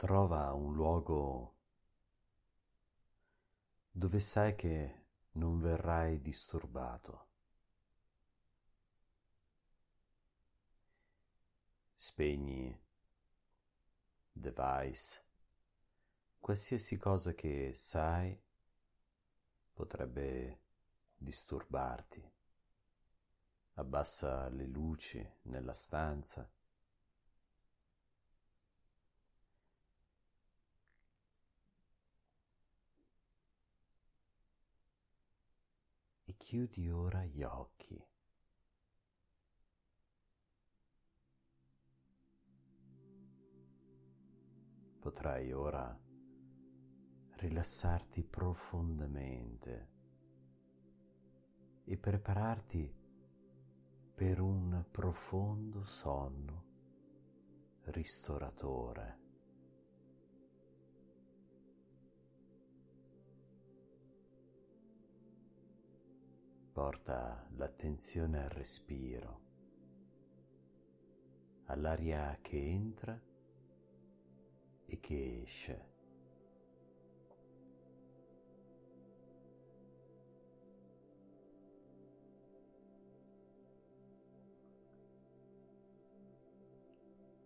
Trova un luogo dove sai che non verrai disturbato. Spegni device, qualsiasi cosa che sai potrebbe disturbarti. Abbassa le luci nella stanza. Chiudi ora gli occhi. Potrai ora rilassarti profondamente e prepararti per un profondo sonno ristoratore. Porta l'attenzione al respiro, all'aria che entra e che esce.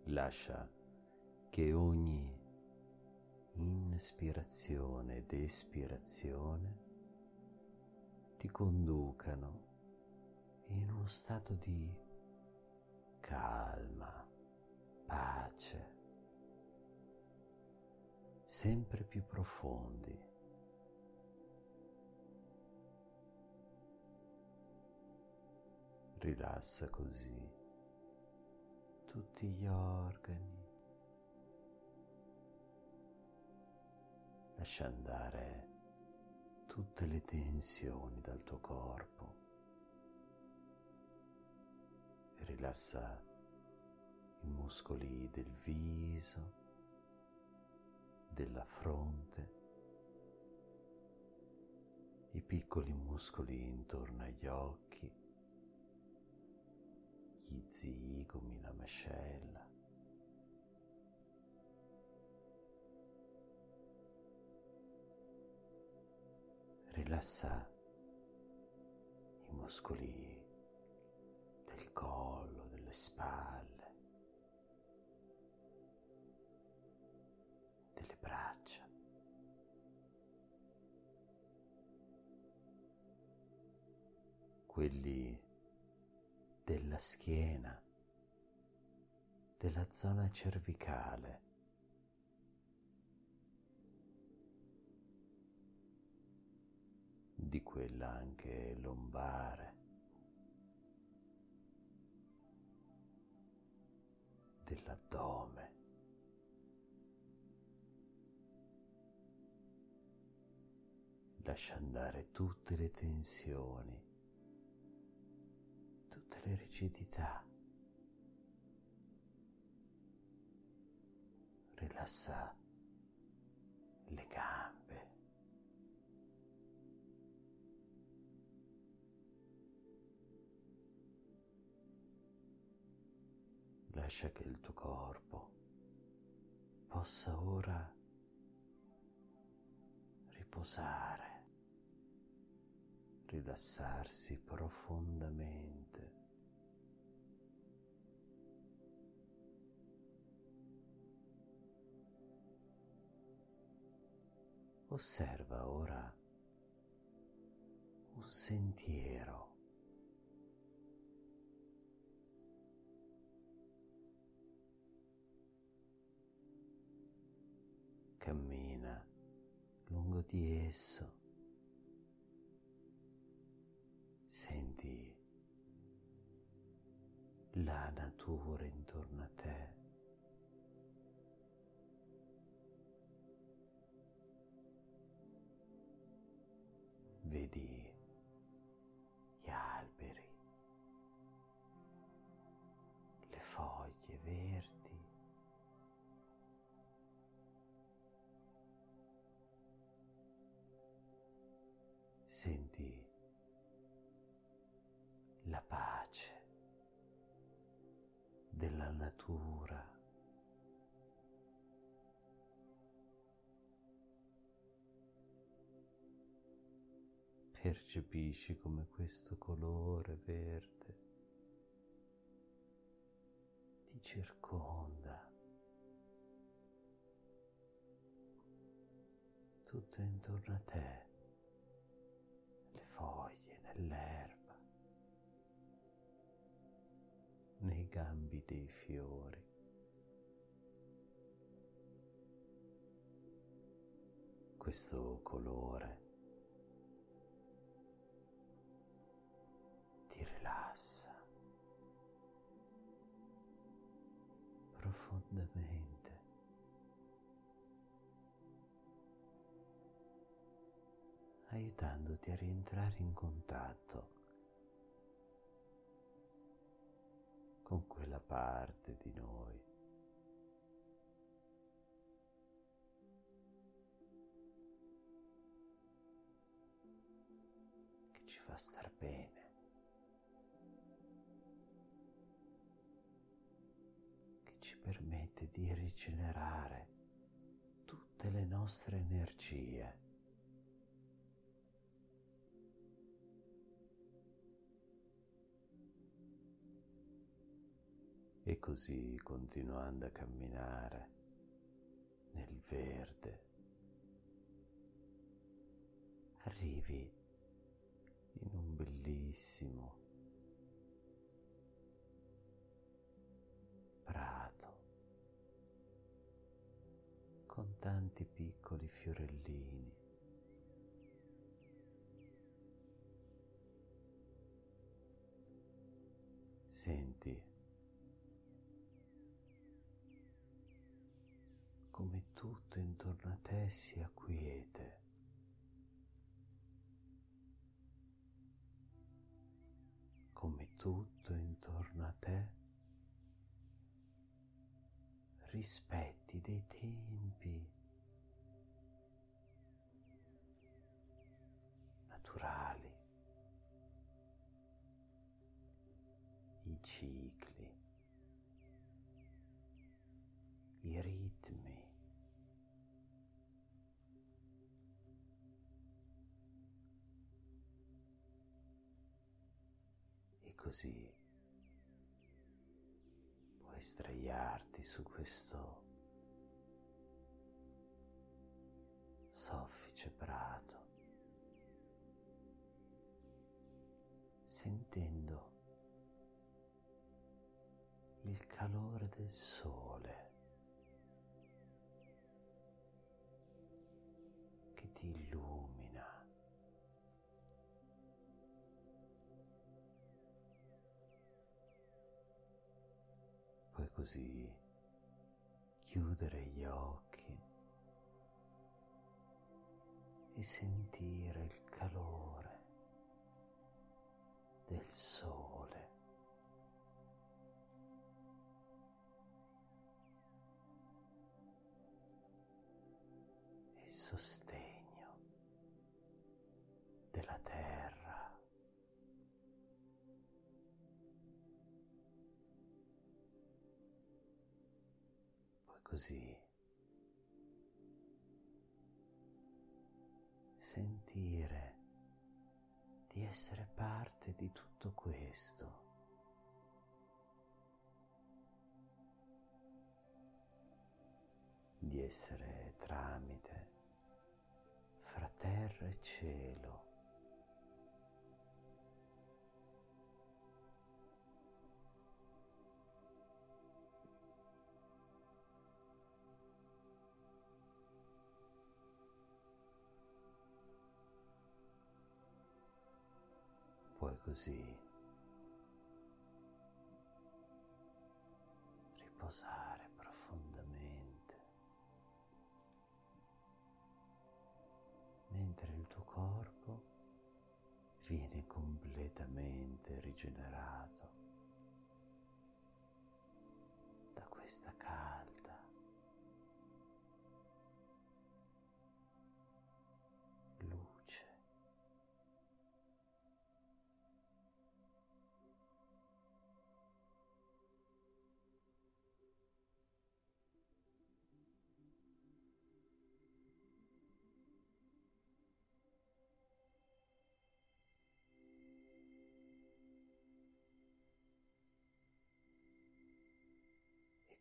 Lascia che ogni inspirazione ed espirazione ti conducano in uno stato di calma, pace, sempre più profondi. Rilassa così tutti gli organi, lascia andare tutte le tensioni dal tuo corpo e rilassa i muscoli del viso, della fronte, i piccoli muscoli intorno agli occhi, gli zigomi, la mascella. Rilassa i muscoli del collo, delle spalle, delle braccia. Quelli della schiena, della zona cervicale. Di quella anche lombare, dell'addome, lascia andare tutte le tensioni, tutte le rigidità, rilassa le gambe. Lascia che il tuo corpo possa ora riposare, rilassarsi profondamente. Osserva ora un sentiero. Cammina lungo di esso, senti la natura intorno a te, vedi gli alberi, le foglie verdi, senti la pace della natura. Percepisci come questo colore verde ti circonda tutto intorno a te. Le foglie, nell'erba, nei gambi dei fiori. Questo colore ti rilassa profondamente. Aiutandoti a rientrare in contatto con quella parte di noi che ci fa star bene, che ci permette di rigenerare tutte le nostre energie. E così, continuando a camminare nel verde, arrivi in un bellissimo prato con tanti piccoli fiorellini. Senti come tutto intorno a te si acquiete. Come tutto intorno a te rispetti dei tempi naturali, i cicli, i ritmi. E così puoi sdraiarti su questo soffice prato, sentendo il calore del sole che ti illumina. Puoi così chiudere gli occhi e sentire il calore del sole e sostenere della terra. Puoi così sentire di essere parte di tutto questo. Di essere tramite fra terra e cielo. Puoi così riposare profondamente mentre il tuo corpo viene completamente rigenerato da questa calda, luce.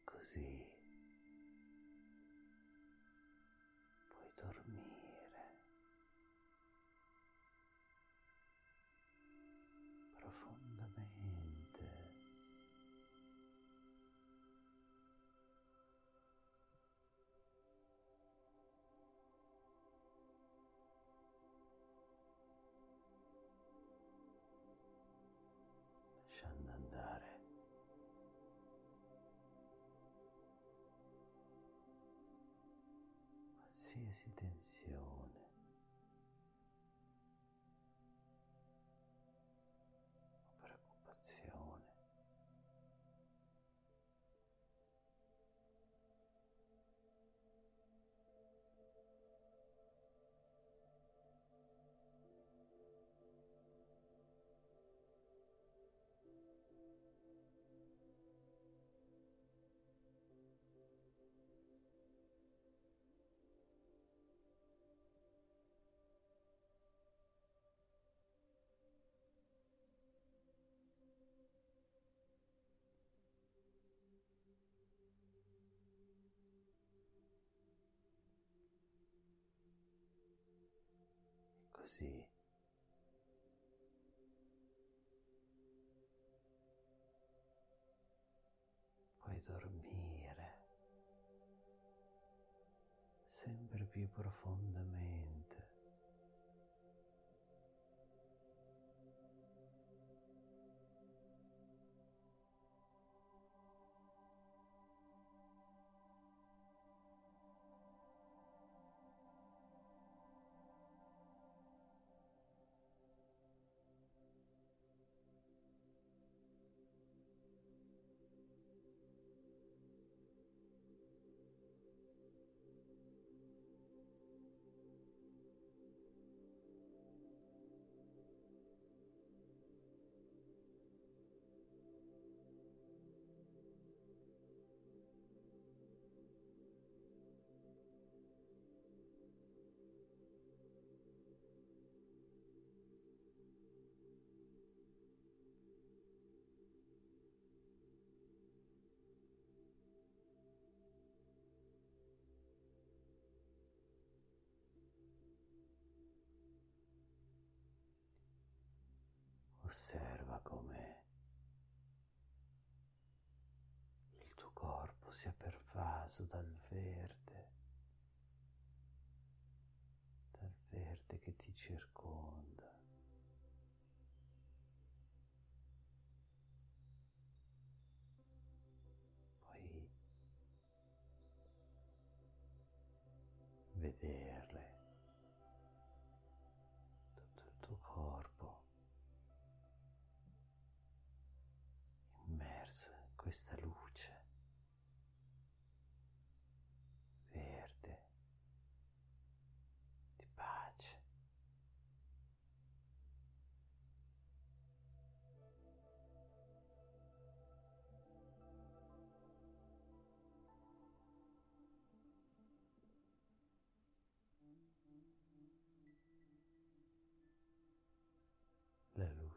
Così puoi dormire profondamente, lasciando andare qualsiasi tensione o preoccupazione. Così puoi dormire sempre più profondamente, osserva come il tuo corpo sia pervaso dal verde che ti circonda, puoi vederle, tutto il tuo corpo immerso in questa luce verde di pace.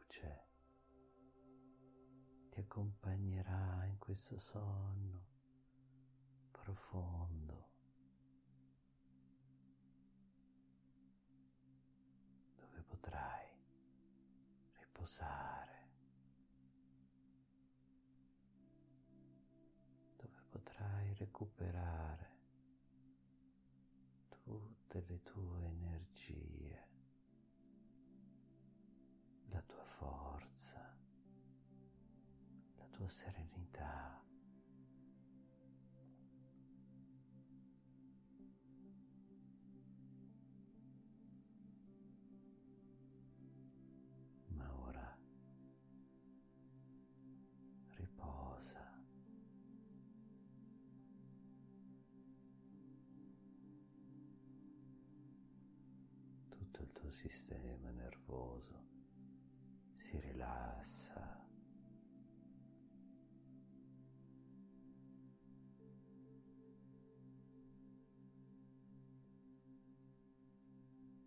luce ti accompagnerà in questo sonno profondo, dove potrai riposare, dove potrai recuperare tutte le tue energie, la tua forza, la tua serenità. Ma ora riposa. Tutto il tuo sistema nervoso si rilassa.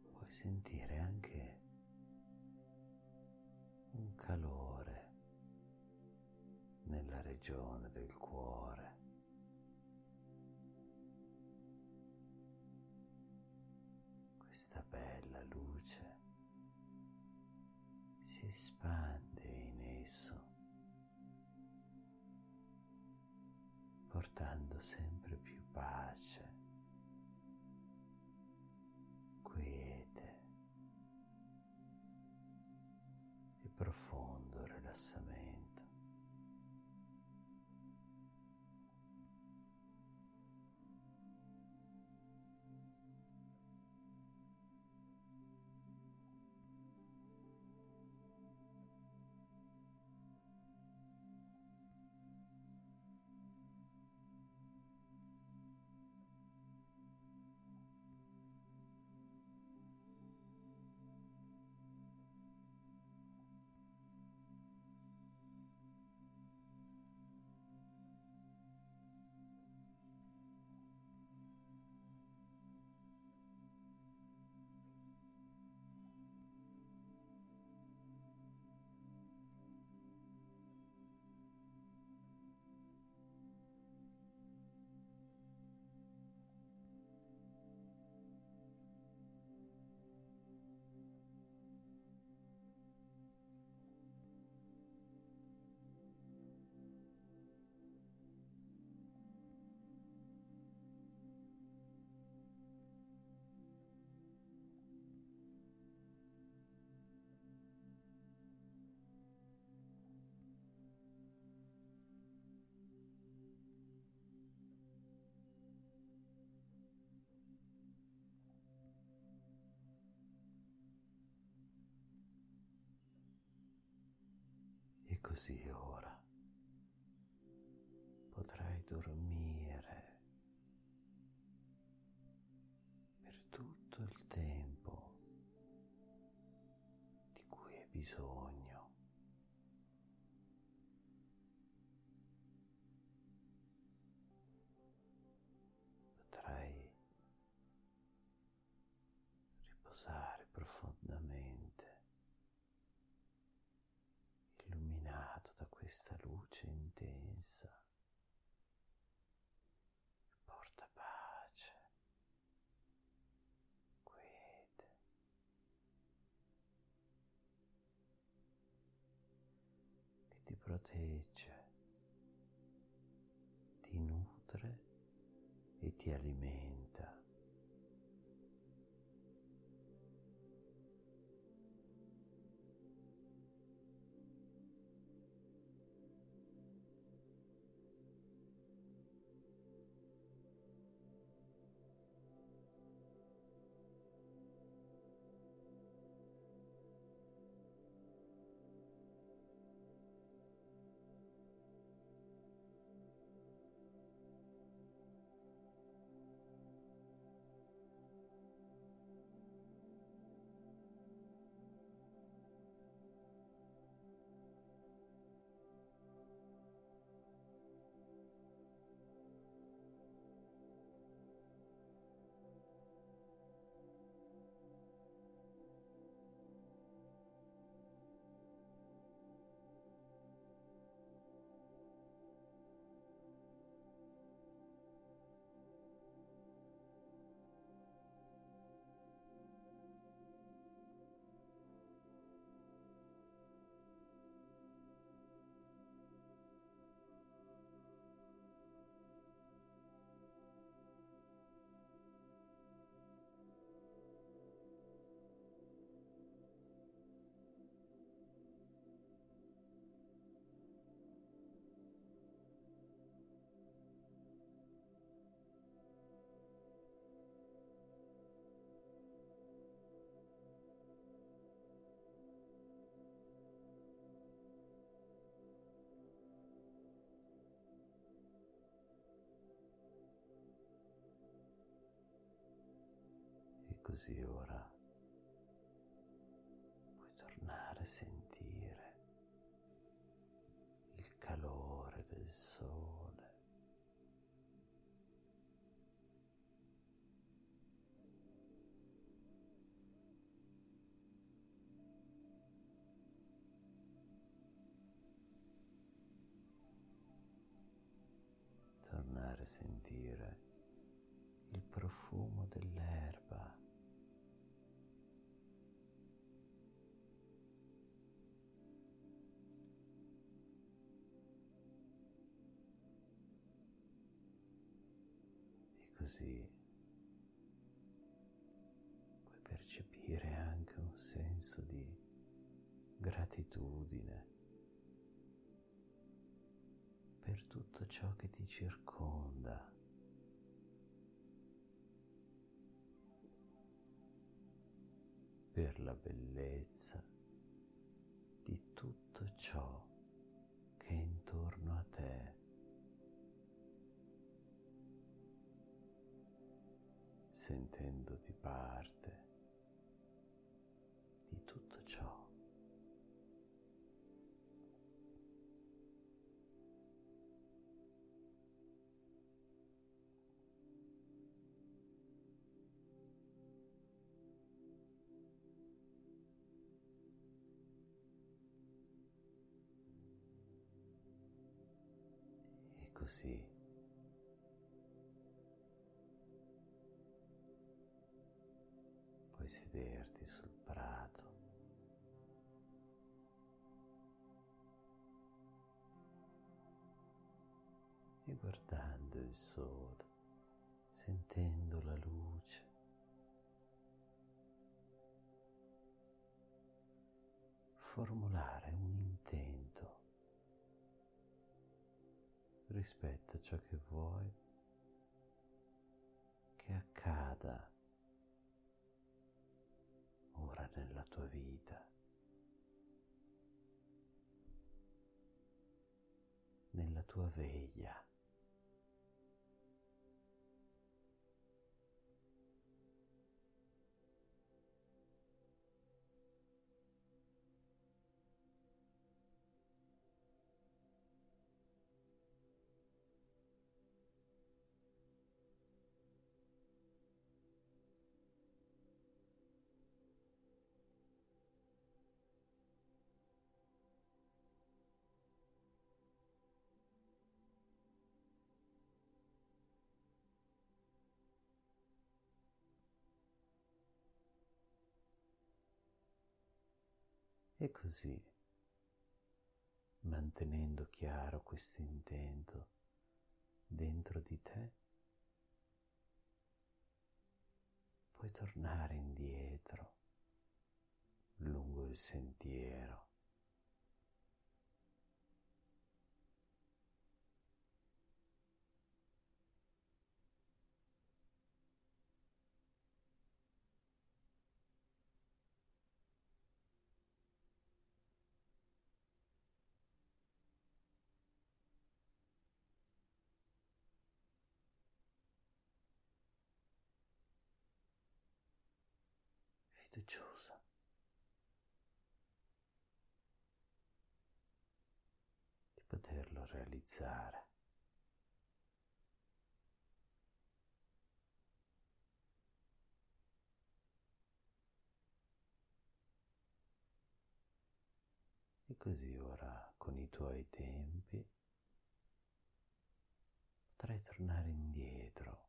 Puoi sentire anche un calore nella regione del cuore. Questa bella luce si espande in esso, portando sempre più pace, quiete e profondo rilassamento. E così ora potrai dormire per tutto il tempo di cui hai bisogno. Potrai riposare profondamente, illuminato da questa luce intensa che porta pace, quiete. Che ti protegge, ti nutre e ti alimenta. così ora puoi tornare a sentire il calore del sole. Tornare a sentire il profumo dell'erba, e così puoi percepire anche un senso di gratitudine per tutto ciò che ti circonda. Per la bellezza di tutto ciò che è intorno a te. Sentendoti parte di tutto ciò. Così puoi sederti sul prato e, guardando il sole, sentendo la luce, formulare un intento rispetto a ciò che vuoi che accada ora nella tua vita, nella tua veglia. E così, mantenendo chiaro questo intento dentro di te, puoi tornare indietro lungo il sentiero, fiduciosa, di poterlo realizzare. E così ora, con i tuoi tempi, potrai tornare indietro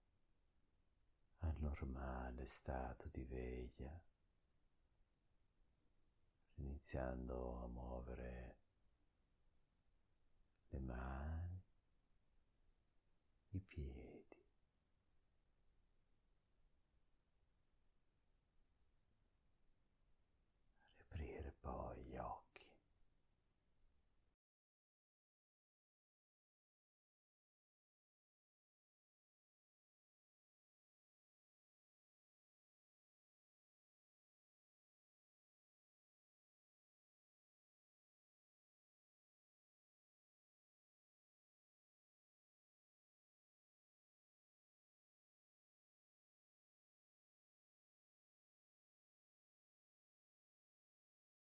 al normale stato di veglia, iniziando a muovere le mani,